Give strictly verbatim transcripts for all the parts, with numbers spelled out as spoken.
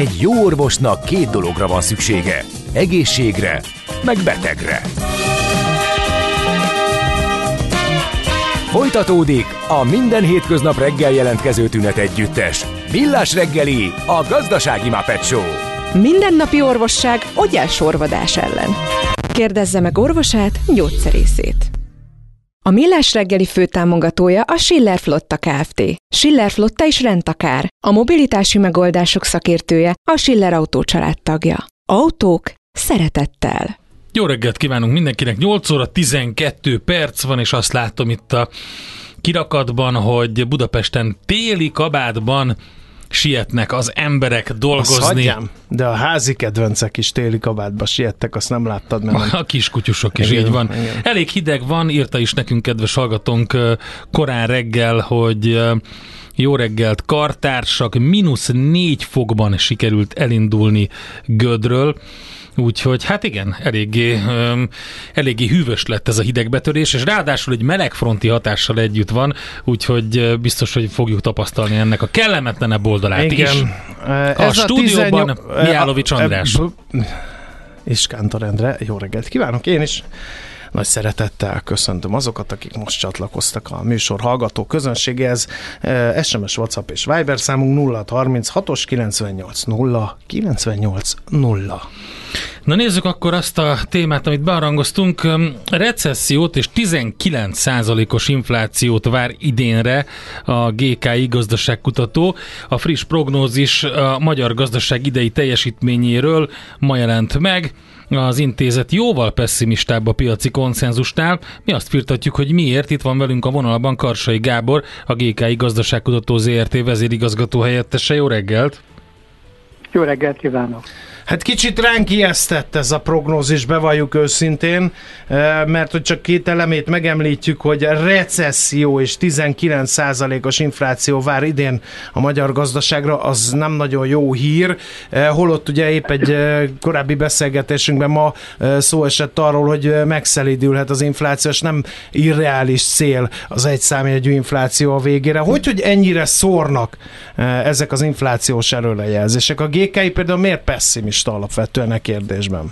Egy jó orvosnak két dologra van szüksége. Egészségre, meg betegre. Folytatódik a minden hétköznap reggel jelentkező tünet együttes. Villás reggeli, a gazdasági Muppet Show. Mindennapi orvosság ogyásorvadás ellen. Kérdezze meg orvosát, gyógyszerészét. A Millás reggeli főtámogatója a Schiller Flotta Kft. Schiller Flotta is rendtakár, a mobilitási megoldások szakértője, a Schiller Autó család tagja. Autók szeretettel. Jó reggelt kívánunk mindenkinek, nyolc óra tizenkét perc van, és azt látom itt a kirakatban, hogy Budapesten téli kabátban sietnek az emberek dolgozni. Hagyjám, de a házi kedvencek is téli kabátba siettek, azt nem láttad, mert... A kiskutyusok is, igen, így van. Igen. Elég hideg van, írta is nekünk kedves hallgatónk korán reggel, hogy jó reggelt kartársak, mínusz négy fokban sikerült elindulni Gödről. Úgyhogy hát igen, eléggé, um, eléggé hűvös lett ez a hidegbetörés, és ráadásul egy melegfronti hatással együtt van, úgyhogy biztos, hogy fogjuk tapasztalni ennek a kellemetlenebb oldalát igen. is. Ez a, a stúdióban tizennyolc Mijálovics András. És Kántor Endre, jó reggelt kívánok én is. Nagy szeretettel köszöntöm azokat, akik most csatlakoztak a műsor hallgató közönségéhez. es em es, WhatsApp és Viber számunk nulla harminc hatos kilencvennyolc nulla kilencvennyolc nulla. Na nézzük akkor azt a témát, amit bearangoztunk. Recessziót és tizenkilenc százalékos inflációt vár idénre a gé ká i gazdaságkutató. A friss prognózis a magyar gazdaság idei teljesítményéről ma jelent meg. Az intézet jóval pesszimistább a piaci konszenzusnál. Mi azt firtatjuk, hogy miért. Itt van velünk a vonalban Karsai Gábor, a gé ká i gazdaságkutató zé er té vezérigazgató helyettese. Jó reggelt! Jó reggelt kívánok! Hát kicsit ránk ijesztett ez a prognózis, bevalljuk őszintén, mert hogy csak két elemét megemlítjük, hogy recesszió és tizenkilenc százalékos infláció vár idén a magyar gazdaságra, az nem nagyon jó hír, holott ugye épp egy korábbi beszélgetésünkben ma szó esett arról, hogy megszelídülhet az infláció, és nem irreális cél az egyszámjegyű infláció a végére. Hogy, hogy ennyire szórnak ezek az inflációs előrejelzések? A gé ká i például miért pessimista alapvetően a kérdésben?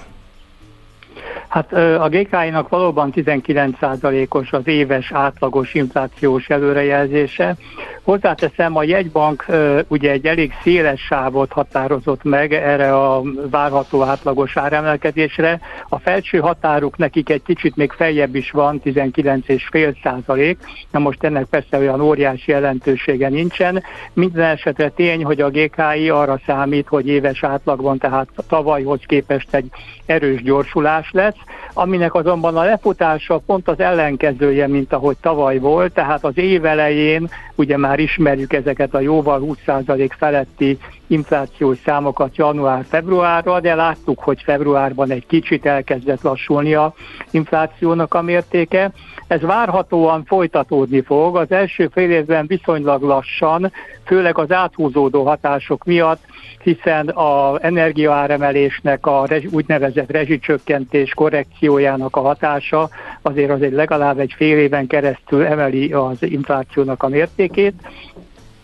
Hát a gé ká i-nak valóban tizenkilenc százalékos az éves átlagos inflációs előrejelzése. Hozzáteszem, a jegybank ugye egy elég széles sávot határozott meg erre a várható átlagos áremelkedésre. A felső határuk nekik egy kicsit még feljebb is van, tizenkilenc egész öt százalék. Na most ennek persze olyan óriási jelentősége nincsen. Minden esetre tény, hogy a gé ká i arra számít, hogy éves átlagban, tehát tavalyhoz képest egy erős gyorsulás lesz, aminek azonban a lefutása pont az ellenkezője, mint ahogy tavaly volt, tehát az év elején ugye már ismerjük ezeket a jóval húsz százalék feletti inflációs számokat január-februárra, de láttuk, hogy februárban egy kicsit elkezdett lassulni a inflációnak a mértéke. Ez várhatóan folytatódni fog, az első fél évben viszonylag lassan, főleg az áthúzódó hatások miatt, hiszen az energiaáremelésnek a rezs, úgynevezett rezsicsökkentés korrekciójának a hatása azért azért legalább egy fél éven keresztül emeli az inflációnak a mértékét,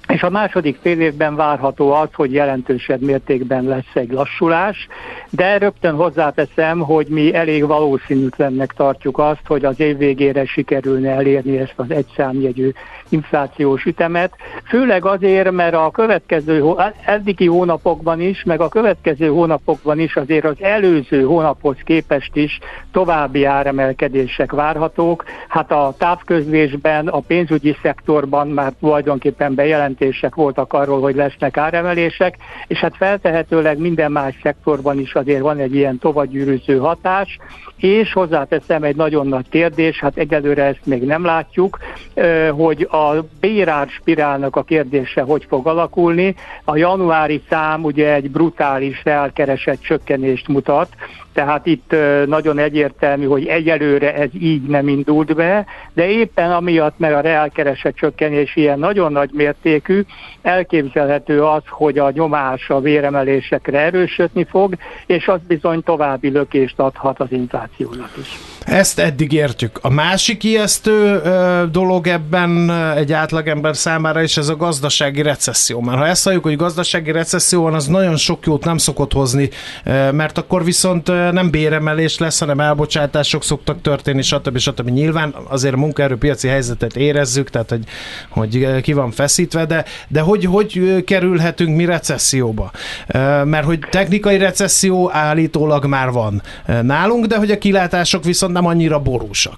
és a második fél évben várható az, hogy jelentősebb mértékben lesz egy lassulás, de rögtön hozzáteszem, hogy mi elég valószínűtlennek tartjuk azt, hogy az év végére sikerülne elérni ezt az egyszámjegyű inflációs ütemet, főleg azért, mert a következő, eddigi hónapokban is, meg a következő hónapokban is azért az előző hónaphoz képest is további áremelkedések várhatók. Hát a távközlésben, a pénzügyi szektorban már tulajdonképpen bejelent voltak arról, hogy lesznek áremelések, és hát feltehetőleg minden más szektorban is azért van egy ilyen tovagyűrűző hatás, és hozzáteszem egy nagyon nagy kérdés, hát egyelőre ezt még nem látjuk, hogy a bérár spirálnak a kérdése hogy fog alakulni. A januári szám ugye egy brutális reálkeresett csökkenést mutat, tehát itt nagyon egyértelmű, hogy egyelőre ez így nem indult be, de éppen amiatt, mert a reálkeresett csökkenés ilyen nagyon nagy mérték, mértékű, elképzelhető az, hogy a nyomás a véremelésekre erősödni fog, és az bizony további lökést adhat az inflációnak is. Ezt eddig értjük. A másik ijesztő dolog ebben egy átlagember számára is ez a gazdasági recesszió. Mert ha ezt halljuk, hogy gazdasági recesszió van, az nagyon sok jót nem szokott hozni, mert akkor viszont nem béremelés lesz, hanem elbocsátások szoktak történni, stb. stb. Nyilván azért a munkaerőpiaci helyzetet érezzük, tehát hogy, hogy ki van feszítve, de, de hogy, hogy kerülhetünk mi recesszióba? Mert hogy technikai recesszió állítólag már van nálunk, de hogy a kilátások viszont nem annyira borúsak.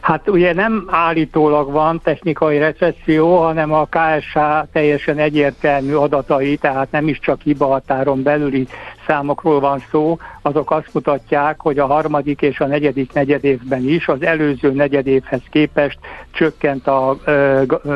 Hát ugye nem állítólag van technikai recesszió, hanem a ká es há teljesen egyértelmű adatai, tehát nem is csak hibahatáron belüli számokról van szó, azok azt mutatják, hogy a harmadik és a negyedik negyedévben is az előző negyedévhez képest csökkent a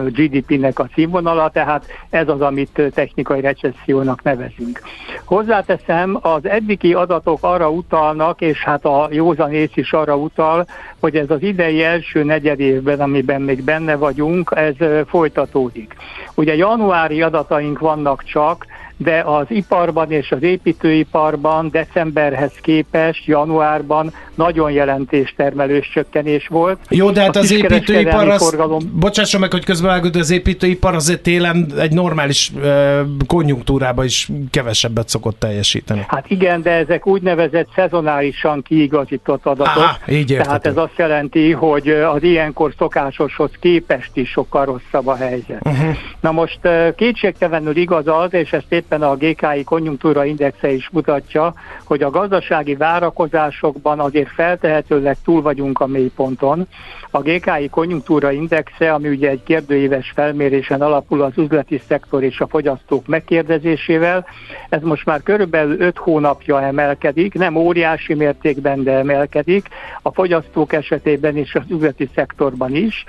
gé dé pének a színvonala, tehát ez az, amit technikai recessziónak nevezünk. Hozzáteszem, az eddigi adatok arra utalnak, és hát a józan ész is arra utal, hogy ez az idei első negyedévben, amiben még benne vagyunk, ez folytatódik. Ugye januári adataink vannak csak, de az iparban és az építőiparban decemberhez képest januárban nagyon jelentős termelős csökkenés volt. Jó, de hát az építőipar, az, forgalom... bocsásson meg, hogy közbevágod, az építőipar azért télen egy normális uh, konjunktúrában is kevesebbet szokott teljesíteni. Hát igen, de ezek úgynevezett szezonálisan kiigazított adatok. Aha, így értető. Tehát ez azt jelenti, hogy az ilyenkor szokásoshoz képest is sokkal rosszabb a helyzet. Uh-huh. Na most uh, kétségtelenül igaz az, és ezt éppen a gé ká i konjunktúraindexe is mutatja, hogy a gazdasági várakozásokban azért feltehetőleg túl vagyunk a mélyponton. A gé ká i konjunktúraindexe, ami ugye egy kérdőíves felmérésen alapul az üzleti szektor és a fogyasztók megkérdezésével, ez most már körülbelül öt hónapja emelkedik, nem óriási mértékben, de emelkedik, a fogyasztók esetében és az üzleti szektorban is,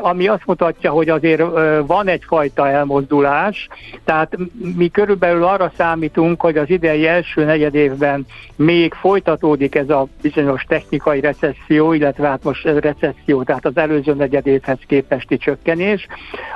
ami azt mutatja, hogy azért van egyfajta elmozdulás, tehát mi körülbelül arra számítunk, hogy az idei első negyedévben még folytatódik ez a bizonyos technikai recesszió, illetve hát most recesszió, tehát az előző negyedévhez képesti csökkenés.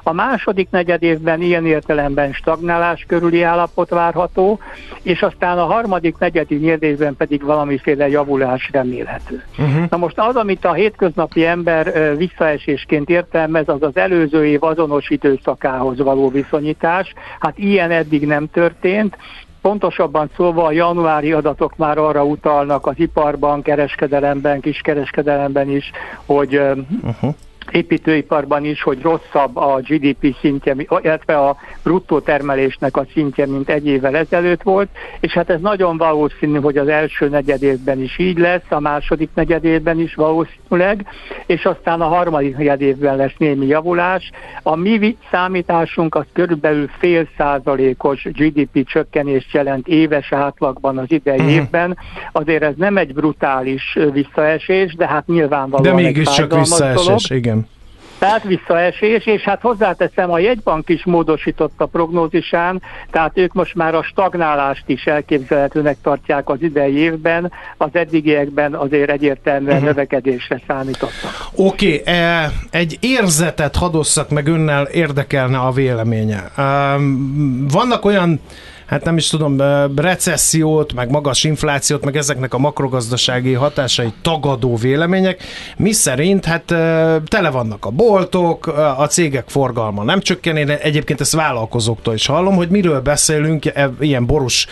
A második negyedévben ilyen értelemben stagnálás körüli állapot várható, és aztán a harmadik negyedévben pedig valamiféle javulás remélhető. Uh-huh. Na most az, amit a hétköznapi ember visszaesésként értelmez, az az előző év azonos időszakához való viszonyítás. Hát ilyen eddig nem történt. Pontosabban szólva a januári adatok már arra utalnak az iparban, kereskedelemben, kiskereskedelemben is, hogy uh-huh. építőiparban is, hogy rosszabb a gé dé pé szintje, illetve a bruttó termelésnek a szintje, mint egy évvel ezelőtt volt, és hát ez nagyon valószínű, hogy az első negyedévben is így lesz, a második negyedévben is valószínűleg, és aztán a harmadik negyedévben lesz némi javulás. A mi számításunk az körülbelül fél százalékos gé dé pé csökkenést jelent éves átlagban az idei uh-huh. évben, azért ez nem egy brutális visszaesés, de hát nyilvánvalóan de mégis egy csak visszaesés, igen. Tehát visszaesés, és hát hozzáteszem, a jegybank is módosította prognózisán, tehát ők most már a stagnálást is elképzelhetőnek tartják az idei évben, az eddigiekben azért egyértelműen uh-huh. növekedésre számítottak. Oké, okay, egy érzetet hadd osszak meg önnel, érdekelne a véleménye. Vannak olyan, hát nem is tudom, recessziót, meg magas inflációt, meg ezeknek a makrogazdasági hatásai tagadó vélemények, mi szerint hát tele vannak a boltok, a cégek forgalma nem csökken, én egyébként ezt vállalkozóktól is hallom, hogy miről beszélünk ilyen borús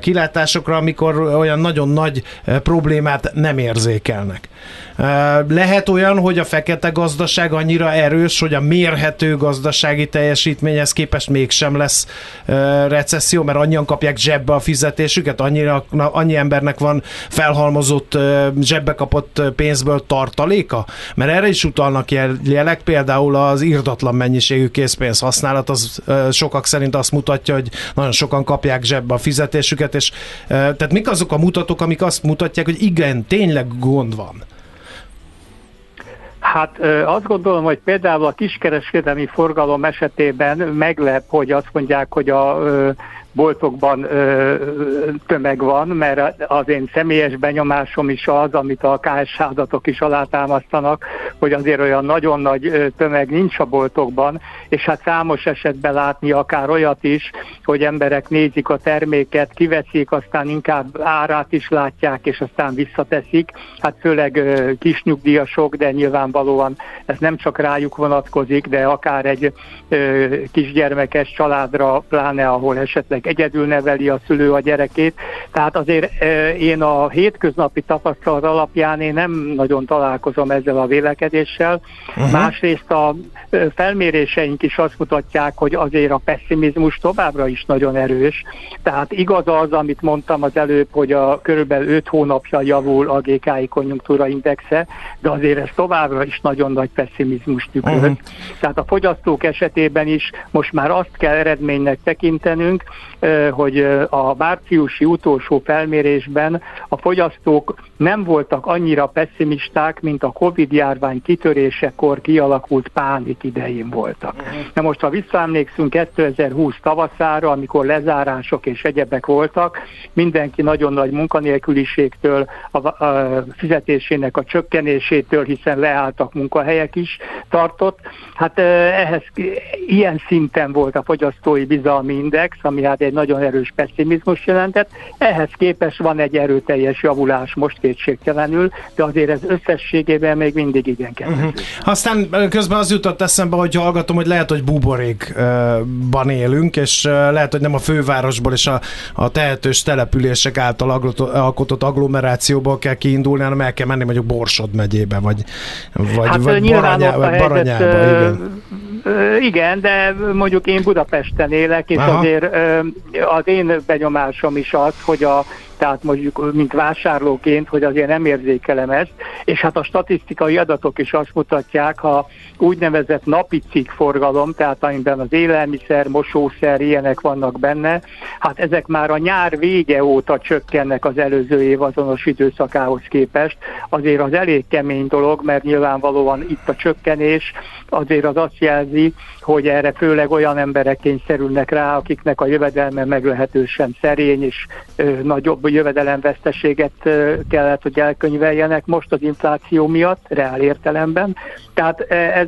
kilátásokra, amikor olyan nagyon nagy problémát nem érzékelnek. Lehet olyan, hogy a fekete gazdaság annyira erős, hogy a mérhető gazdasági teljesítményhez képest mégsem lesz recesszió, mert annyian kapják zsebbe a fizetésüket, annyira, annyi embernek van felhalmozott, zsebbe kapott pénzből tartaléka? Mert erre is utalnak jelek, például az irdatlan mennyiségű készpénz használat, az sokak szerint azt mutatja, hogy nagyon sokan kapják zsebbe a fizetésüket, és tehát mik azok a mutatók, amik azt mutatják, hogy igen, tényleg gond van? Hát azt gondolom, hogy például a kiskereskedelmi forgalom esetében meglep, hogy azt mondják, hogy a boltokban ö, tömeg van, mert az én személyes benyomásom is az, amit a ká es há adatok is alátámasztanak, hogy azért olyan nagyon nagy tömeg nincs a boltokban, és hát számos esetben látni akár olyat is, hogy emberek nézik a terméket, kiveszik, aztán inkább árát is látják, és aztán visszateszik. Hát főleg ö, kisnyugdíjasok, de nyilvánvalóan ez nem csak rájuk vonatkozik, de akár egy ö, kisgyermekes családra, pláne ahol esetleg egyedül neveli a szülő a gyerekét. Tehát azért én a hétköznapi tapasztalat alapján én nem nagyon találkozom ezzel a vélekedéssel. Uh-huh. Másrészt a felméréseink is azt mutatják, hogy azért a pesszimizmus továbbra is nagyon erős. Tehát igaz az, amit mondtam az előbb, hogy a körülbelül öt hónapja javul a gé ká i konjunktúraindexe, de azért ez továbbra is nagyon nagy pesszimizmus tükröz. Uh-huh. Tehát a fogyasztók esetében is most már azt kell eredménynek tekintenünk, hogy a márciusi utolsó felmérésben a fogyasztók nem voltak annyira pesszimisták, mint a Covid-járvány kitörésekor kialakult pánik idején voltak. Na most, ha visszaemlékszünk kétezer-húsz tavaszára, amikor lezárások és egyebek voltak, mindenki nagyon nagy munkanélküliségtől, a fizetésének a csökkenésétől, hiszen leálltak munkahelyek is tartott. Hát ehhez ilyen szinten volt a fogyasztói bizalmi index, ami hát egy nagyon erős pesszimizmus jelentett. Ehhez képest van egy erőteljes javulás most kétségtelenül, de azért ez összességében még mindig igen kedvező. Uh-huh. Aztán közben az jutott eszembe, hogy hallgatom, hogy lehet, hogy buborékban élünk, és lehet, hogy nem a fővárosból és a, a tehetős települések által alkotott agglomerációból kell kiindulni, hanem el kell menni mondjuk Borsod megyébe, vagy, vagy, hát, vagy, Baranyá, vagy Baranyába. Helyzet, igen. Igen, de mondjuk én Budapesten élek, és aha, azért az én benyomásom is az, hogy a, tehát mondjuk, mint vásárlóként, hogy azért nem érzékelem ezt, és hát a statisztikai adatok is azt mutatják, ha úgynevezett napi cikk forgalom, tehát amiben az élelmiszer, mosószer, ilyenek vannak benne, hát ezek már a nyár vége óta csökkennek az előző év azonos időszakához képest. Azért az elég kemény dolog, mert nyilvánvalóan itt a csökkenés azért az azt jelzi, hogy erre főleg olyan emberek kényszerülnek rá, akiknek a jövedelme meglehetősen szerény, és ö, nagyobb jövedelemveszteséget kellett, hogy elkönyveljenek most az infláció miatt, reál értelemben. Tehát ez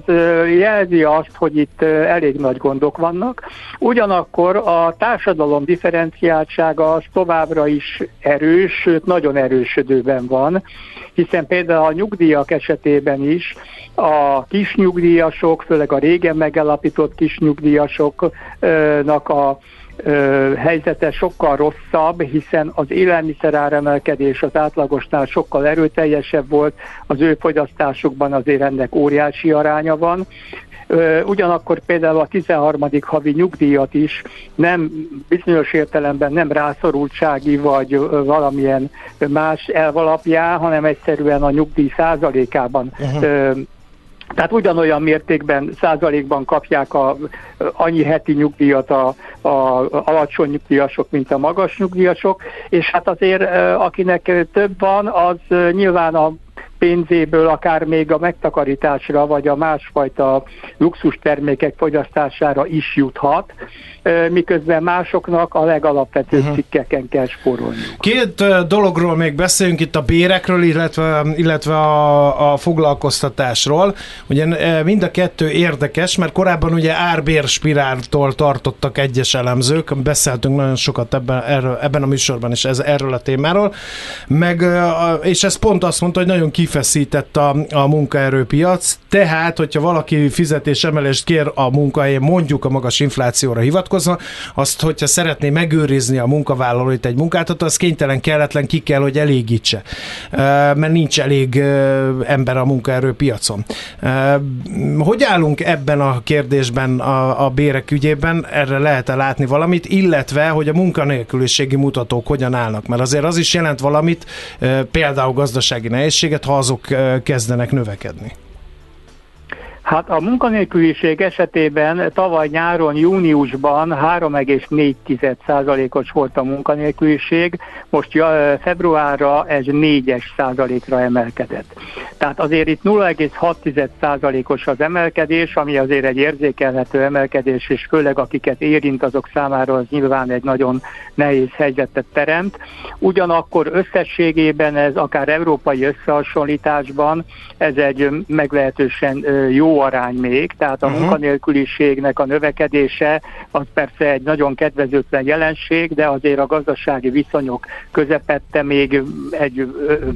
jelzi azt, hogy itt elég nagy gondok vannak. Ugyanakkor a társadalom differenciáltsága az továbbra is erős, sőt nagyon erősödőben van, hiszen például a nyugdíjak esetében is a kisnyugdíjasok, főleg a régen megállapított kisnyugdíjasoknak a helyzete sokkal rosszabb, hiszen az élelmiszer áremelkedés az átlagosnál sokkal erőteljesebb volt, az ő fogyasztásukban azért ennek óriási aránya van. Ugyanakkor például a tizenharmadik havi nyugdíjat is nem bizonyos értelemben nem rászorultsági vagy valamilyen más elv alapján, hanem egyszerűen a nyugdíj százalékában. Uh-huh. Tehát ugyanolyan mértékben, százalékban kapják a, annyi heti nyugdíjat a, a, a alacsony nyugdíjasok, mint a magas nyugdíjasok, és hát azért akinek több van, az nyilván a pénzéből akár még a megtakarításra, vagy a másfajta luxus termékek fogyasztására is juthat, miközben másoknak a legalapvetőbb uh-huh. cikkeken kell spórolni. Két dologról még beszélünk itt, a bérekről, illetve, illetve a, a foglalkoztatásról. Ugye mind a kettő érdekes, mert korábban ugye árbérspiráltól tartottak egyes elemzők, beszéltünk nagyon sokat ebben, erről, ebben a műsorban is ez, erről a témáról, meg, és ez pont azt mondta, hogy nagyon kifeszített a, a munkaerőpiac, tehát, hogyha valaki fizetésemelést kér a munkahelyén, mondjuk a magas inflációra hivatkozva, azt, hogyha szeretné megőrizni a munkavállalóit egy munkáltató, az kénytelen, kelletlen ki kell, hogy elégítse, mert nincs elég ember a munkaerőpiacon. Hogy állunk ebben a kérdésben a, a bérek ügyében? Erre lehet-e látni valamit, illetve, hogy a munkanélküliségi mutatók hogyan állnak? Mert azért az is jelent valamit, például gazdasági nehézséget, ha azok kezdenek növekedni. Hát a munkanélküliség esetében tavaly nyáron, júniusban három egész négy tized százalékos volt a munkanélküliség, most februárra ez négy százalékra emelkedett. Tehát azért itt nulla egész hat tized százalékos az emelkedés, ami azért egy érzékelhető emelkedés, és főleg akiket érint, azok számára az nyilván egy nagyon nehéz helyzetet teremt. Ugyanakkor összességében ez akár európai összehasonlításban, ez egy meglehetősen jó arány még, tehát a uh-huh. munkanélküliségnek a növekedése az persze egy nagyon kedvezőtlen jelenség, de azért a gazdasági viszonyok közepette még egy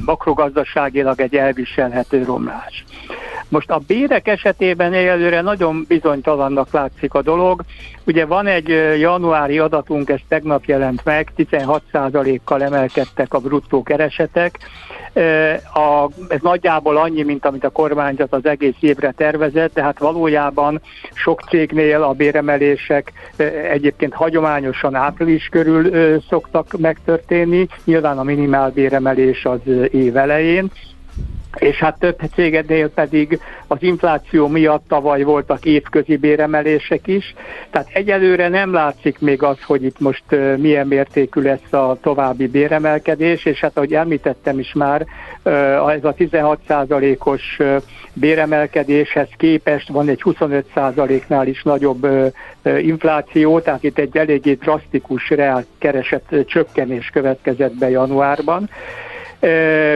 makrogazdaságilag egy elviselhető romlás. Most a bérek esetében előre nagyon bizonytalannak látszik a dolog. Ugye van egy januári adatunk, ez tegnap jelent meg, tizenhat százalékkal emelkedtek a bruttó keresetek. A, ez nagyjából annyi, mint amit a kormányzat az egész évre tervezett, de hát valójában sok cégnél a béremelések egyébként hagyományosan április körül szoktak megtörténni, nyilván a minimál béremelés az év elején. És hát több cégednél pedig az infláció miatt tavaly voltak évközi béremelések is. Tehát egyelőre nem látszik még az, hogy itt most milyen mértékű lesz a további béremelkedés, és hát ahogy említettem is már, ez a tizenhat százalékos béremelkedéshez képest van egy huszonöt százaléknál is nagyobb infláció, tehát itt egy eléggé drasztikus reál keresett csökkenés következett be januárban.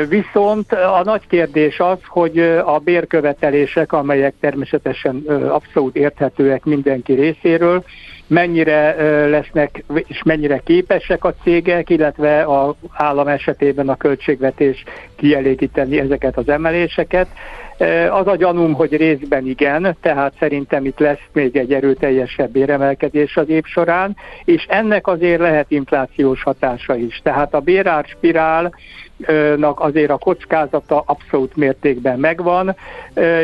Viszont a nagy kérdés az, hogy a bérkövetelések, amelyek természetesen abszolút érthetőek mindenki részéről, mennyire lesznek és mennyire képesek a cégek, illetve az állam esetében a költségvetés kielégíteni ezeket az emeléseket. Az a gyanúm, hogy részben igen, tehát szerintem itt lesz még egy erőteljesebb béremelkedés az év során, és ennek azért lehet inflációs hatása is. Tehát a bérár spirálnak azért a kockázata abszolút mértékben megvan.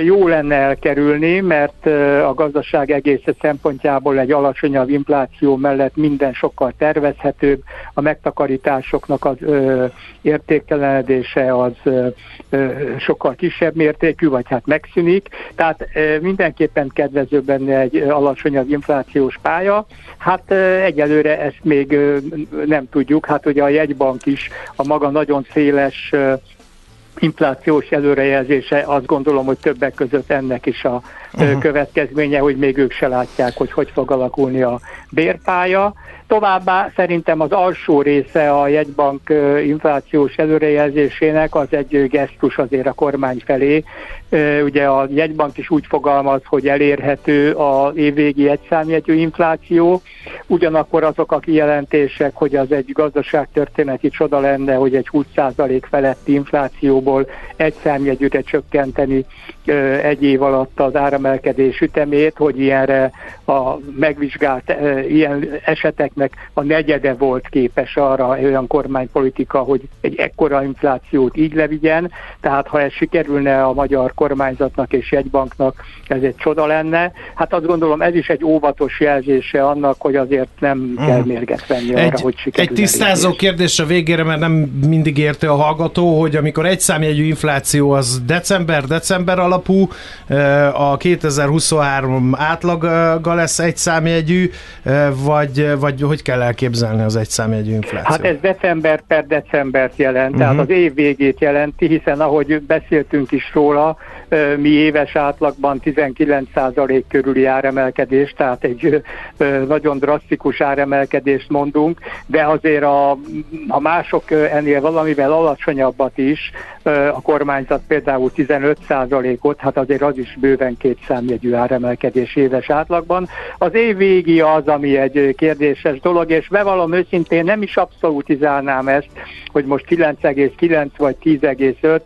Jó lenne elkerülni, mert a gazdaság egész szempontjából egy alacsonyabb infláció mellett minden sokkal tervezhetőbb, a megtakarításoknak az értéktelenedése az sokkal kisebb mértékű, vagy hát megszűnik, tehát mindenképpen kedvező benne egy alacsonyabb inflációs pálya. Hát egyelőre ezt még nem tudjuk, hát ugye a jegybank is a maga nagyon széles inflációs előrejelzése, azt gondolom, hogy többek között ennek is a uh-huh. következménye, hogy még ők se látják, hogy hogy fog alakulni a bérpálya. Továbbá szerintem az alsó része a jegybank inflációs előrejelzésének az egy gesztus azért a kormány felé. Ugye a jegybank is úgy fogalmaz, hogy elérhető az évvégi egyszámjegyű infláció, ugyanakkor azok a kijelentések, hogy az egy gazdaságtörténeti csoda lenne, hogy egy húsz százalék feletti inflációból egyszámjegyűre csökkenteni egy év alatt az áremelkedés ütemét, hogy ilyenre a megvizsgált ilyen eseteknek a negyede volt képes arra olyan kormánypolitika, hogy egy ekkora inflációt így levigyen, tehát ha ez sikerülne a magyar kormányzatnak és jegybanknak, ez egy csoda lenne. Hát azt gondolom, ez is egy óvatos jelzése annak, hogy azért nem mm. kell mérget venni arra, egy, hogy sikerül. Egy tisztázó kérdés a végére, mert nem mindig érte a hallgató, hogy amikor egyszámjegyű infláció az december-december alapú, a kétezer-huszonhárom átlaga lesz egyszámjegyű, vagy, vagy hogy kell elképzelni az egyszámjegyű inflációt? Hát ez december per decembert jelent, uh-huh. tehát az év végét jelenti, hiszen ahogy beszéltünk is róla, mi éves átlagban tizenkilenc százalék körüli áremelkedés, tehát egy nagyon drasztikus áremelkedést mondunk, de azért a, a mások ennél valamivel alacsonyabbat is, a kormányzat például tizenöt százalékot, hát azért az is bőven két számjegyű áremelkedés éves átlagban. Az év végi az, ami egy kérdéses dolog, és bevallom őszintén, nem is abszolutizálnám ezt, hogy most kilenc egész kilenc vagy tíz egész öt,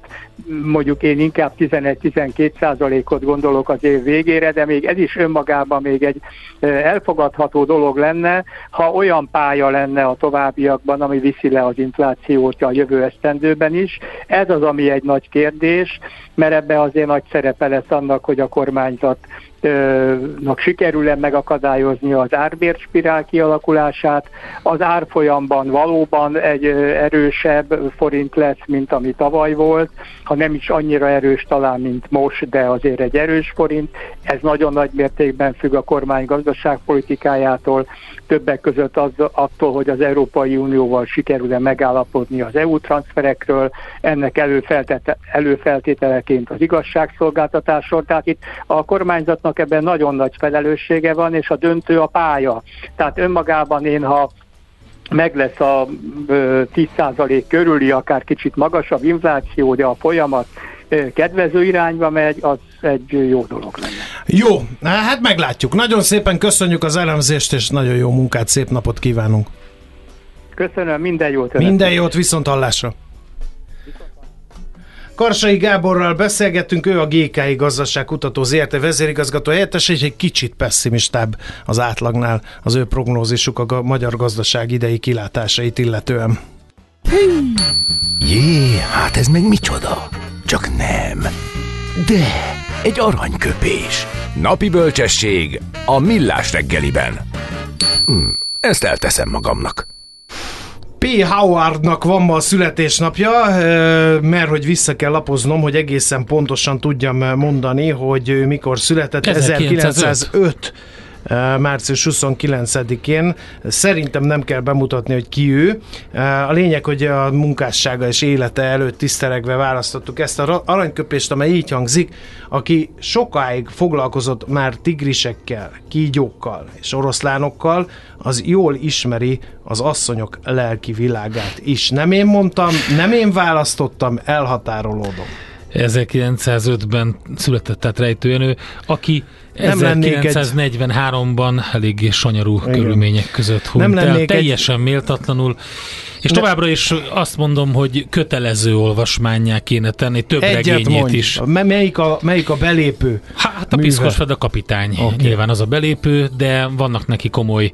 mondjuk én inkább tizenegy-tizenkét százalékot gondolok az év végére, de még ez is önmagában még egy elfogadható dolog lenne, ha olyan pálya lenne a továbbiakban, ami viszi le az inflációt a jövő esztendőben is. Ez az, ami egy nagy kérdés, mert ebbe azért nagy szerepe lesz annak, hogy a kormányzat sikerül-e megakadályozni az árbérspirál kialakulását. Az árfolyamban valóban egy erősebb forint lesz, mint ami tavaly volt, ha nem is annyira erős talán, mint most, de azért egy erős forint. Ez nagyon nagy mértékben függ a kormány gazdaságpolitikájától, többek között az, attól, hogy az Európai Unióval sikerül-e megállapodni az é u transferekről, ennek előfeltete, előfeltételeként az igazságszolgáltatásról. Tehát itt a kormányzatnak ebben nagyon nagy felelőssége van, és a döntő a pálya. Tehát önmagában én, ha meg lesz a tíz százalék körüli, akár kicsit magasabb infláció, de a folyamat kedvező irányba megy, az egy jó dolog lenne. Jó, hát meglátjuk. Nagyon szépen köszönjük az elemzést, és nagyon jó munkát, szép napot kívánunk. Köszönöm, minden jót. Önöknek. Minden jót, viszont hallásra. Karsai Gáborral beszélgettünk, ő a gé ká i Gazdaságkutató zé er té vezérigazgató helyettes, és egy kicsit pesszimistább az átlagnál az ő prognózisuk a magyar gazdaság idei kilátásait illetően. Jé, hát ez meg micsoda? Csak nem. De egy aranyköpés. Napi bölcsesség a Millás reggeliben. Hm, ezt elteszem magamnak. P. Howardnak van ma a születésnapja, mert hogy vissza kell lapoznom, hogy egészen pontosan tudjam mondani, hogy mikor született. ezerkilencszázöt március huszonkilencedikén. Szerintem nem kell bemutatni, hogy ki ő. A lényeg, hogy a munkássága és élete előtt tisztelegve választottuk ezt a aranyköpést, amely így hangzik: aki sokáig foglalkozott már tigrisekkel, kígyókkal és oroszlánokkal, az jól ismeri az asszonyok lelki világát is. Nem én mondtam, nem én választottam, elhatárolódom. ezerkilencszázötben született, tehát Rejtő Jenő, aki ezerkilencszáznegyvenháromban eléggé sanyarú igen. körülmények között hunyt el, teljesen egy... méltatlanul, és nem. továbbra is azt mondom, hogy kötelező olvasmánnyá kéne tenni több Egyet regényét mondj. is. Melyik a, melyik a belépő? Hát a Piszkosfed a kapitány, okay. nyilván az a belépő, de vannak neki komoly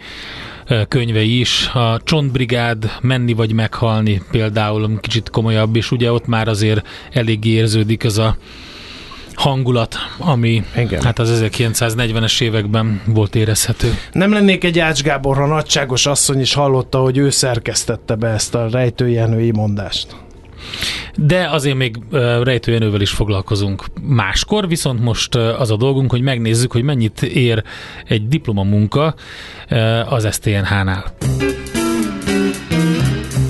könyvei is. A Csontbrigád, Menni vagy meghalni például kicsit komolyabb, és ugye ott már azért elég érződik az a hangulat, ami Engem. hát az ezerkilencszáznegyvenes években volt érezhető. Nem lennék egy Ács Gábor, ha nagyságos asszony is hallotta, hogy ő szerkesztette be ezt a Rejtő Jenői mondást. De azért még Rejtő Jenővel is foglalkozunk máskor, viszont most az a dolgunk, hogy megnézzük, hogy mennyit ér egy diplomamunka az es zé té en hánál.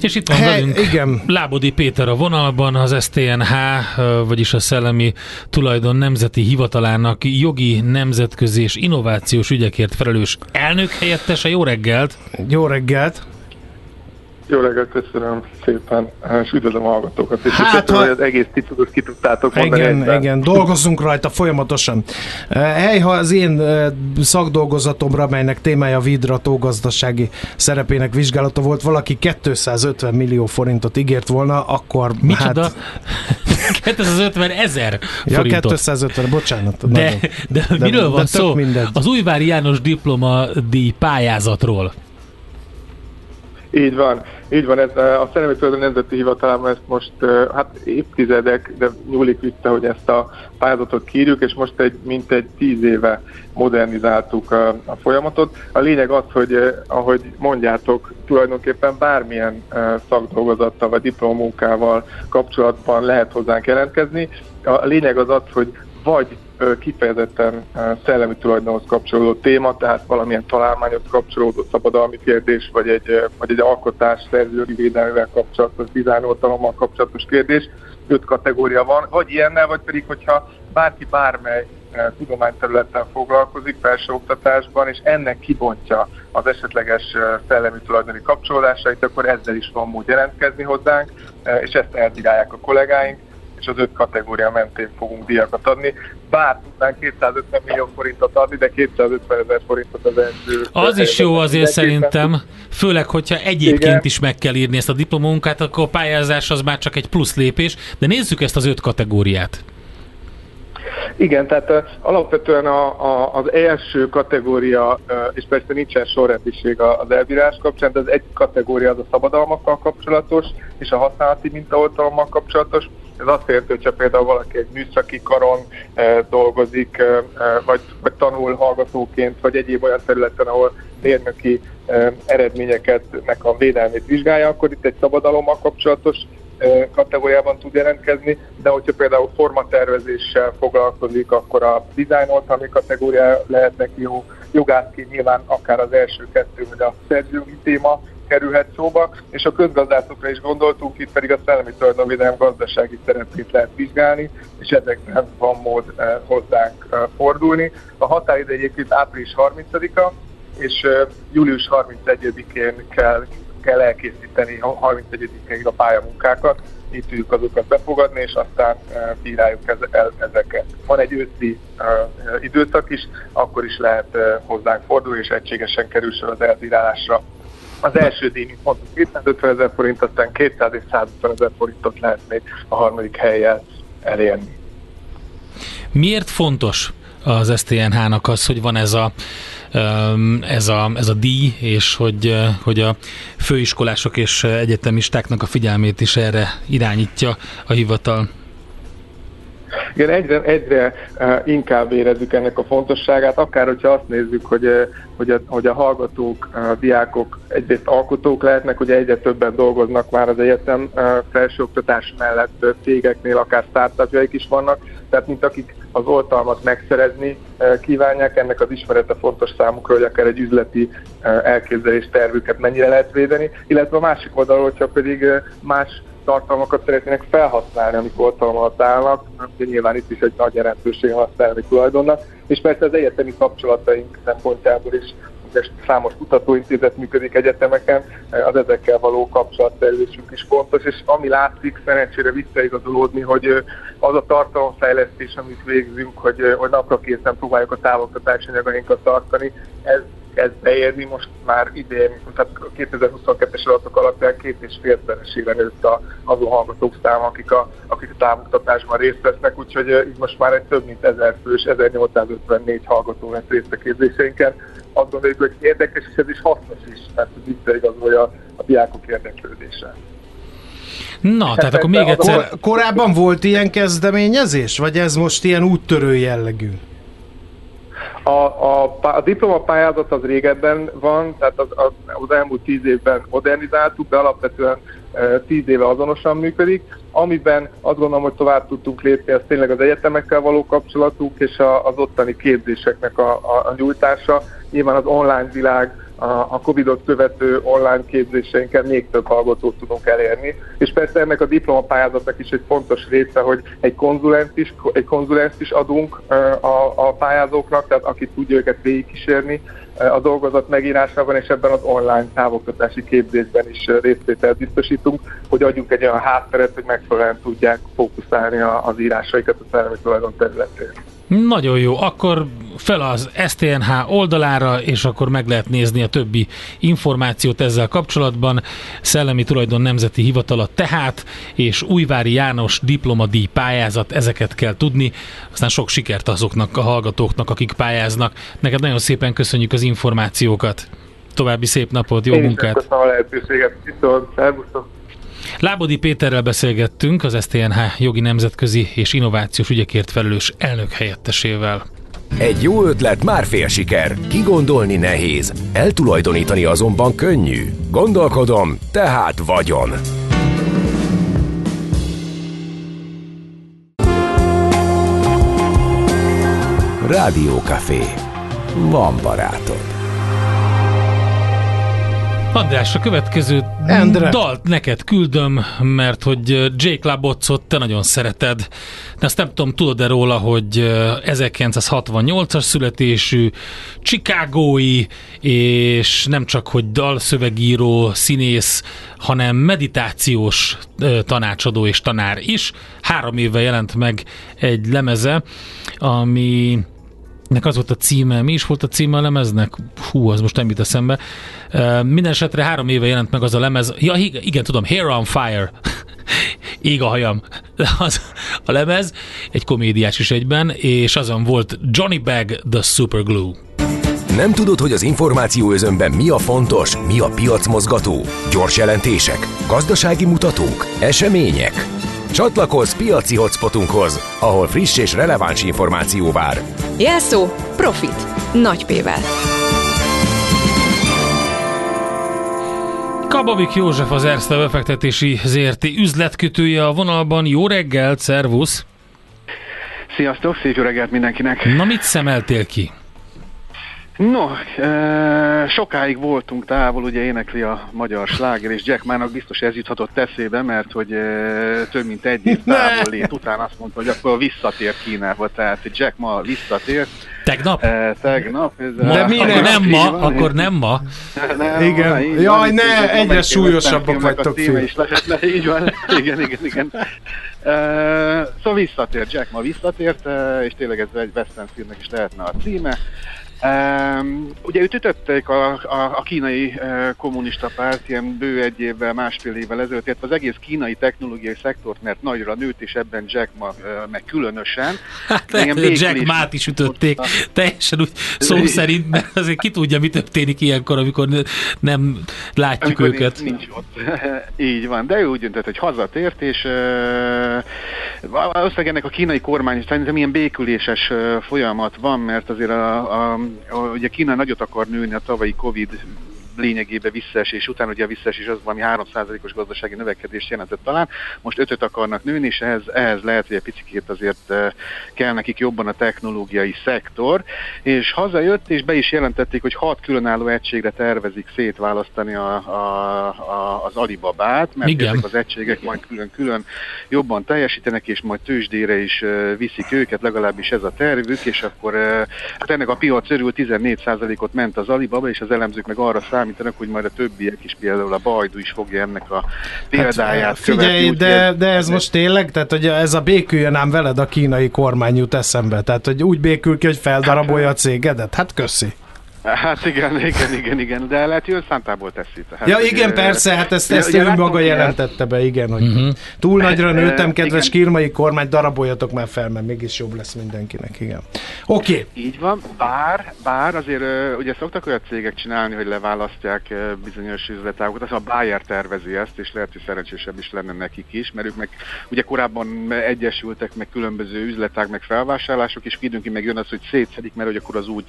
És itt van He, velünk igen. Lábody Péter a vonalban, az es zé té en há, vagyis a Szellemi Tulajdon Nemzeti Hivatalának jogi, nemzetközi és innovációs ügyekért felelős elnök helyettese. Jó reggelt! Jó reggelt! Jó reggelt, köszönöm szépen, és üdvözlöm a hallgatókat, és hát, köszönöm, ha... hogy az egész titulust ki tudtátok mondani. Igen, egyszer. igen, dolgozzunk rajta folyamatosan. Hely, ha az én szakdolgozatomra, melynek témája a vídrató gazdasági szerepének vizsgálata volt, valaki kétszázötven millió forintot ígért volna, akkor Micsoda? hát... kétszázötven ezer forintot. Ja, kétszázötven, bocsánat. De, nagyon, de, de miről de, van de szó? Mindegy. Az Újvári János diplomadíj pályázatról. Így van, így van. Ez a Szellemi Tulajdon Nemzeti Hivatalában ezt most hát évtizedek, de nyúlik vissza, hogy ezt a pályázatot kiírjuk, és most egy, mintegy tíz éve modernizáltuk a, a folyamatot. A lényeg az, hogy ahogy mondjátok, tulajdonképpen bármilyen szakdolgozattal vagy diplomunkával kapcsolatban lehet hozzánk jelentkezni. A lényeg az az, hogy vagy kifejezetten szellemi tulajdonhoz kapcsolódó téma, tehát valamilyen találmányhoz kapcsolódó szabadalmi kérdés, vagy egy, vagy egy alkotás szerzői védelmével kapcsolatos, dizájnoltalommal kapcsolatos kérdés. Öt kategória van, vagy ilyennel, vagy pedig, hogyha bárki bármely tudományterületen foglalkozik felsőoktatásban, és ennek kibontja az esetleges szellemi tulajdoni kapcsolódásait, akkor ezzel is van mód jelentkezni hozzánk, és ezt elbírálják a kollégáink. és az öt kategória mentén fogunk díjakat adni. Bár tudnánk kétszázötven millió forintot adni, de kétszázötven ezer forintot az első. Az is jó azért szerintem, főleg, hogyha egyébként igen. is meg kell írni ezt a diplomamunkát, akkor a pályázás az már csak egy plusz lépés, de nézzük ezt az öt kategóriát. Igen, tehát uh, alapvetően a, a, az első kategória, uh, és persze nincsen sorrendiség az elbírás kapcsán, de az egyik kategória az a szabadalmakkal kapcsolatos, és a használati mintaoltalommal kapcsolatos. Ez azt jelenti, hogyha például valaki egy műszaki karon uh, dolgozik, uh, vagy, vagy tanul hallgatóként, vagy egyéb olyan területen, ahol mérnöki uh, eredményeknek a védelmét vizsgálja, akkor itt egy szabadalommal kapcsolatos kategóriában tud jelentkezni, de hogyha például formatervezéssel foglalkozik, akkor a dizájnoltalmi kategória lehetnek jó, jogászként nyilván akár az első kettő, vagy a szerzői téma kerülhet szóba, és a közgazdászokra is gondoltunk, itt pedig a szellemi tulajdonvédelem gazdasági szerepét lehet vizsgálni, és ezekben van mód hozzánk fordulni. A határidő egyébként április harmincadika, és július harmincegyedikén kell kell elkészíteni harmincegyedikéig a pályamunkákat, így tudjuk azokat befogadni, és aztán bíráljuk el ezeket. Van egy őszi időszak is, akkor is lehet hozzánk fordulni, és egységesen kerül sor az elbírálásra. Az első díj, mint mondtuk, kétszázötven ezer forint, aztán kétszáz és százötven ezer forintot lehet még a harmadik helyen elérni. Miért fontos az es zé té en há-nak az, hogy van ez a, ez a, ez a díj, és hogy, hogy a főiskolások és egyetemistáknak a figyelmét is erre irányítja a hivatal? Igen, egyre, egyre inkább érezzük ennek a fontosságát, akár hogyha azt nézzük, hogy, hogy, a, hogy a hallgatók, a diákok egyrészt alkotók lehetnek, hogy egyre többen dolgoznak már az egyetem felsőoktatás mellett cégeknél, akár startupjaik is vannak, tehát mint akik az oltalmat megszerezni kívánják, ennek az ismerete fontos számukra, hogy akár egy üzleti elképzelés tervüket mennyire lehet védeni, illetve a másik oldalról, hogyha pedig más tartalmakat szeretnének felhasználni, amik oltalom alatt állnak, de nyilván itt is egy nagy jelentőség van a szellemi tulajdonnak, és persze az egyetemi kapcsolataink szempontjából is számos kutatóintézet működik egyetemeken, az ezekkel való kapcsolatterülésünk is fontos, és ami látszik szerencsére visszaigazolódni, hogy az a tartalomfejlesztés, amit végzünk, hogy, hogy napra készen próbáljuk a távoktatási anyagainkat tartani, ez ez beérni most már idén, tehát kétezerhuszonkettes adatok alapján két és félszeresére nőtt azon hallgatók száma, akik a, akik a távoktatásban részt vesznek, úgyhogy így most már egy több mint ezer fős, ezernyolcszázötvennégy hallgató vett részt a képzéseinken. Azt gondoljuk, hogy érdekes, és ez is hasznos is, mert visszaigazolja a diákok érdeklődése. Na, tehát akkor még egyszer... Kor- korábban volt ilyen kezdeményezés? Vagy ez most ilyen úttörő jellegű? A, a, a diplomapályázat az régebben van, tehát az, az, az elmúlt tíz évben modernizáltuk, de alapvetően e, tíz éve azonosan működik. Amiben azt gondolom, hogy tovább tudtunk lépni, az tényleg az egyetemekkel való kapcsolatunk és a, az ottani képzéseknek a, a, a nyújtása. Nyilván az online világ, a, a Covidot követő online képzéseinken még több hallgatót tudunk elérni. És persze ennek a diplomapályázatnak is egy fontos része, hogy egy konzulenst is, egy konzulenst is adunk a, a pályázóknak, tehát aki tudja őket végigkísérni a dolgozat megírásában, és ebben az online távoktatási képzésben is részvételt biztosítunk, hogy adjunk egy olyan hátteret, hogy megfelelően tudják fókuszálni az írásaikat a szellemi tulajdon területén. Nagyon jó, akkor fel az es zé té en há oldalára, és akkor meg lehet nézni a többi információt ezzel kapcsolatban. Szellemi Tulajdon Nemzeti Hivatala tehát, és Újvári János diplomadíj pályázat, ezeket kell tudni. Aztán sok sikert azoknak a hallgatóknak, akik pályáznak. Neked nagyon szépen köszönjük az információkat. További szép napot, jó Én munkát! Köszönöm a lehetőséget, viszont, szervusztok! Lábody Péterrel beszélgettünk, az es zé té en há jogi nemzetközi és innovációs ügyekért felelős elnök helyettesével. Egy jó ötlet már fél siker. Kigondolni nehéz, eltulajdonítani azonban könnyű. Gondolkodom, tehát vagyon. Rádió Café. Van barátod. András, a következő Endre. dalt neked küldöm, mert hogy Jake La Botzot te nagyon szereted. De azt nem tudom, tudod-e róla, hogy ezerkilencszázhatvannyolcas születésű, chicagói, és nem csak hogy dalszövegíró, színész, hanem meditációs tanácsadó és tanár is. Három éve jelent meg egy lemeze, ami... Nek az volt a címe, mi is volt a címe a lemeznek? Hú, az most nem jut eszembe. Uh, minden esetre három éve jelent meg az a lemez. Ja, igen, tudom, Hair on Fire. Ég a hajam. Az a lemez, egy komédiás is egyben, és azon volt Johnny Bag, The Super Glue. Nem tudod, hogy az információ özönben mi a fontos, mi a piacmozgató? Gyors jelentések, gazdasági mutatók, események. Csatlakozz piaci hotspotunkhoz, ahol friss és releváns információ vár. Jelszó Profit. Nagy P-vel. Kababik József, az Erste Befektetési Zrt üzletkötője a vonalban. Jó reggelt, szervusz! Sziasztok, szép jó reggelt mindenkinek! Na, mit szemeltél ki? No, e, sokáig voltunk távol, ugye énekli a magyar sláger, és Jack Mának biztos ez juthatott eszébe, mert hogy e, több mint egy év távol lét után azt mondta, hogy akkor visszatér Kínába, tehát Jack Ma visszatért. Tegnap? E, tegnap. Ez De a, mi nem, nem ma, van, akkor nem ma. Nem, igen. Ma, így Jaj, van, ne, egyre súlyosabbak vagytok fél. Így van, igen, igen, igen. Uh, szóval visszatért, Jack Ma visszatért, uh, és tényleg ez egy West End filmnek is lehetne a címe. Um, ugye őt ütötték a, a, a kínai uh, kommunista párt, ilyen bő egy évvel, másfél évvel ezelőtt, illetve az egész kínai technológiai szektort, mert nagyra nőtt, és ebben Jack Ma uh, meg különösen. Hát lehet, hogy Jack Mát is ütötték, teljesen úgy szó szerint, mert azért ki tudja, mi történik ilyenkor, amikor nem látjuk amikor őket. Nincs, nincs ott. Így van, de ő úgy döntött, hogy hazatért, és uh, valószínűleg ennek a kínai kormány szerintem ilyen béküléses uh, folyamat van, mert azért a, a, a, ugye Kína nagyot akar nőni a tavalyi Covid lényegébe visszaesés után, ugye a visszaesés az valami három százalékos gazdasági növekedést jelentett talán, most ötöt akarnak nőni, és ehhez, ehhez lehet, hogy egy picikét azért uh, kell nekik jobban a technológiai szektor, és hazajött, és be is jelentették, hogy hat különálló egységre tervezik szétválasztani a, a, a, az Alibabát, mert igen, ezek az egységek igen, majd külön-külön jobban teljesítenek, és majd tőzsdére is uh, viszik őket, legalábbis ez a tervük, és akkor uh, hát ennek a piac örül tizennégy százalékot ment az Alibaba, és az elemzők meg arra száll, mintenek, hogy majd a többiek is, például a Bajdu is fogja ennek a példáját hát, követni. Figyelj, úgy, de, de ez de... most tényleg, tehát hogy ez a béküljön ám veled a kínai kormány jut eszembe, tehát hogy úgy békül ki, hogy feldarabolja a cégedet, hát köszi. Hát igen, igen, igen, igen, de lehet, hogy önszántából teszi. Tehát, ja igen, hogy, persze, hát ezt, ezt ő maga jelentette be, igen, hogy uh-huh. túl nagyra nőttem, kedves kínai kormány, daraboljatok már fel, mert mégis jobb lesz mindenkinek, igen. Oké. Okay. Így van, bár, bár azért ugye szoktak olyan cégek csinálni, hogy leválasztják bizonyos üzletágokat, az a Bayer tervezi ezt, és lehet, hogy szerencsésebb is lenne nekik is, mert ők meg ugye korábban egyesültek, meg különböző üzletág, meg felvásárlások, és időnként meg jön az, hogy szétszedik, mert hogy akkor az úgy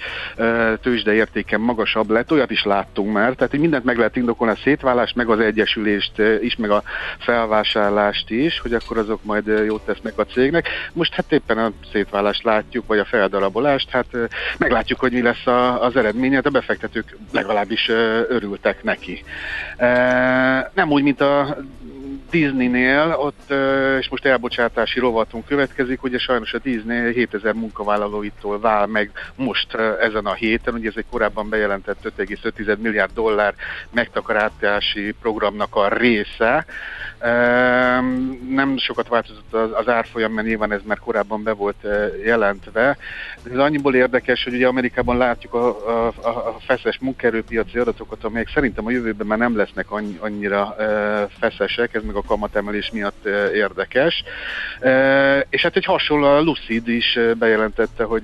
tőzsdei értéken magasabb lett, olyat is láttunk már, tehát mindent meg lehet indokolni, a szétválást, meg az egyesülést is, meg a felvásárlást is, hogy akkor azok majd jót tesznek a cégnek. Most hát éppen a szétválást látjuk, vagy a feldarabolást, hát meglátjuk, hogy mi lesz a, az eredménye, de a befektetők legalábbis örültek neki. Nem úgy, mint a Disneynél, ott, és most elbocsátási rovatunk következik, ugye sajnos a Disney hétezer munkavállalóitól vál meg most ezen a héten, ugye ez egy korábban bejelentett öt egész öt milliárd dollár megtakarítási programnak a része. Nem sokat változott az árfolyam, mert nyilván ez már korábban be volt jelentve. Ez annyiból érdekes, hogy ugye Amerikában látjuk a, a, a feszes munkaerőpiaci adatokat, amelyek szerintem a jövőben már nem lesznek annyira feszesek, ez meg a kamatemelés miatt érdekes. És hát egy hasonló a Lucid is bejelentette, hogy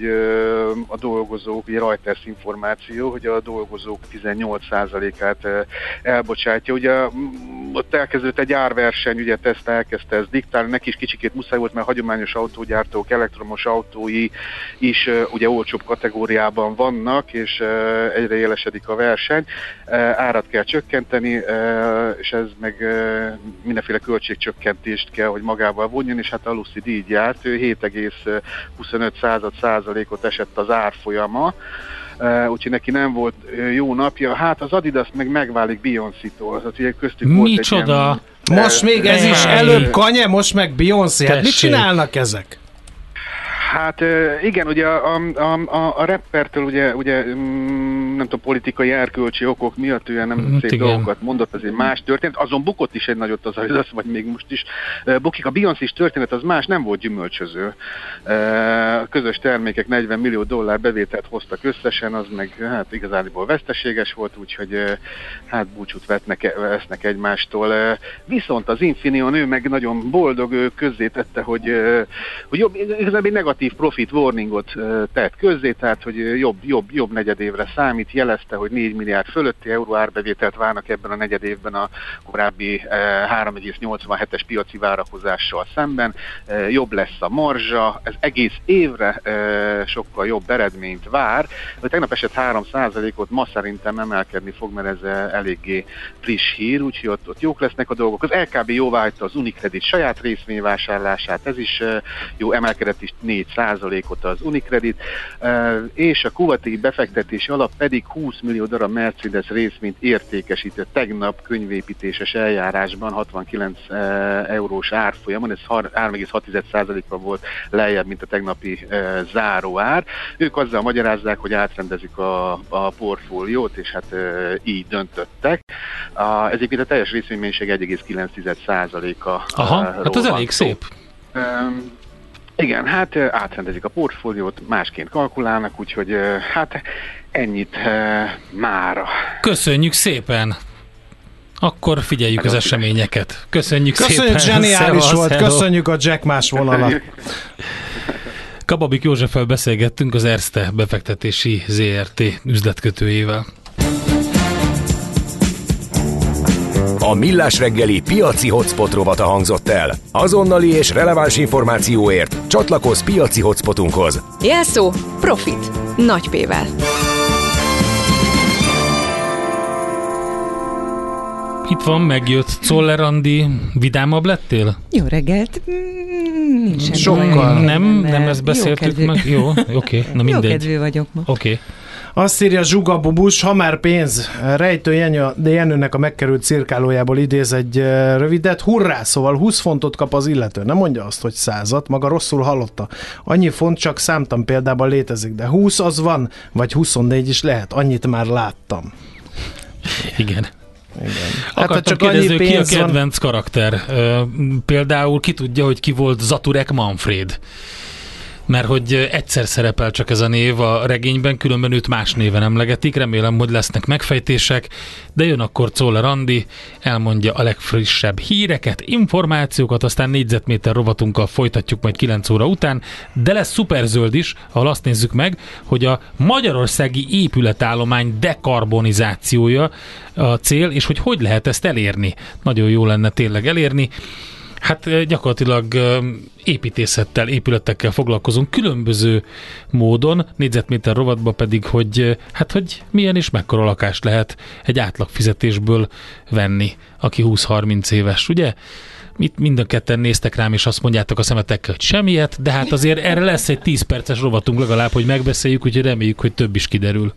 a dolgozók, ugye Reuters információ, hogy a dolgozók tizennyolc százalékát elbocsátja. Ugye ott elkezdődött egy árverseny, ugye ezt elkezdte ezt diktálni, neki is kicsikét muszáj volt, mert hagyományos autógyártók, elektromos autói is ugye olcsóbb kategóriában vannak, és egyre élesedik a verseny. Árat kell csökkenteni, és ez meg mindenféle költségcsökkentést kell, hogy magával vonjon, és hát a Lucid így járt, ő hét egész huszonöt század százalékot esett az árfolyama. Uh, úgyhogy neki nem volt uh, jó napja. Hát az Adidas meg megválik Beyoncé-tól. Tehát ugye köztük volt egy ilyen... Most még ez is előbb Kanye, most meg Beyoncé. Hát mit csinálnak ezek? Hát igen, ugye a, a, a, a rappertől ugye, ugye nem tudom, politikai erkölcsi okok miatt olyan nem hát szép igen. dolgokat mondott, azért más történt, azon bukott is egy nagyot az Adidas, vagy még most is bukik. A Beyoncé-s történet az más, nem volt gyümölcsöző. A közös termékek negyven millió dollár bevételt hoztak összesen, az meg hát igazából veszteséges volt, úgyhogy hát búcsút vetnek, vesznek egymástól. Viszont az Infineon, ő meg nagyon boldog, ő közzétette, hogy, hogy jobb, igazából egy negatív profit warningot tett közzé, tehát hogy jobb, jobb, jobb negyedévre számít, jelezte, hogy négy milliárd fölötti euró árbevételt várnak ebben a negyedévben a korábbi három egész nyolcvanhetes piaci várakozással szemben. Jobb lesz a marzsa, ez egész évre sokkal jobb eredményt vár. Tegnap esett három százalékot, ma szerintem emelkedni fog, mert ez eléggé friss hír, úgyhogy ott, ott jók lesznek a dolgok. Az é ká bé jóváhagyta az Unicredit saját részvényvásárlását, ez is jó, emelkedett is négy százalékot az Unicredit, és a Kuwaiti Befektetési Alap pedig húsz millió darab Mercedes részvényt értékesített tegnap könyvépítéses eljárásban hatvankilenc eurós árfolyamon, ez három egész hat százalékra volt lejjebb, mint a tegnapi záróár. Ők azzal magyarázzák, hogy átrendezik a, a portfóliót, és hát így döntöttek. Ez egyébként a teljes részvénymennyiség egy egész kilenc százaléka. Aha, hát az elég szép. Um, Igen, hát átrendezik a portfóliót, másként kalkulálnak, úgyhogy hát ennyit mára. Köszönjük szépen! Akkor figyeljük hát az eseményeket. Köszönjük, köszönjük szépen! Zseniális Szevasz, volt, hello. Köszönjük a Jack más vonalat! Kababik Józseffel beszélgettünk, az Erste Befektetési Zrt. Üzletkötőjével. A Millás reggeli piaci hotspot rovata hangzott el. Azonnali és releváns információért csatlakozz piaci hotspotunkhoz. Jelszó Profit. Nagy P-vel. Itt van, megjött Czoller Andi. Vidámabb lettél? Jó reggelt. Mm, Sokkal. Nem, nem ezt beszéltük jó meg. Jó, oké, na mindegy. Jó kedvű vagyok ma. Oké. Okay. Azt írja Zsugabubus, ha már pénz, Rejtő Jenőnek a megkerült cirkálójából idéz egy rövidet. Hurrá, szóval húsz fontot kap az illető. Nem mondja azt, hogy százat, maga rosszul hallotta. Annyi font csak számtan példában létezik, de húsz az van, vagy huszonnégy is lehet. Annyit már láttam. Igen. Igen. Akartam hát, csak kérdezni, ki a kedvenc van... karakter. Például ki tudja, hogy ki volt Zaturek Manfred? Mert hogy egyszer szerepel csak ez a név a regényben, különben őt más néven emlegetik, remélem, hogy lesznek megfejtések, de jön akkor Czoller Andi, elmondja a legfrissebb híreket, információkat, aztán négyzetméter rovatunkkal folytatjuk majd kilenc óra után, de lesz szuperzöld is, ahol azt nézzük meg, hogy a magyarországi épületállomány dekarbonizációja a cél, és hogy hogy lehet ezt elérni. Nagyon jó lenne tényleg elérni. Hát gyakorlatilag építészettel, épületekkel foglalkozunk különböző módon, négyzetméter rovatban pedig, hogy hát, hogy milyen és mekkora lakást lehet egy átlag fizetésből venni, aki húsz-harminc éves, ugye? Itt mind a ketten néztek rám, és azt mondjátok a szemetekkel, hogy semmiet, de hát azért erre lesz egy tíz perces rovatunk legalább, hogy megbeszéljük, úgyhogy reméljük, hogy több is kiderül.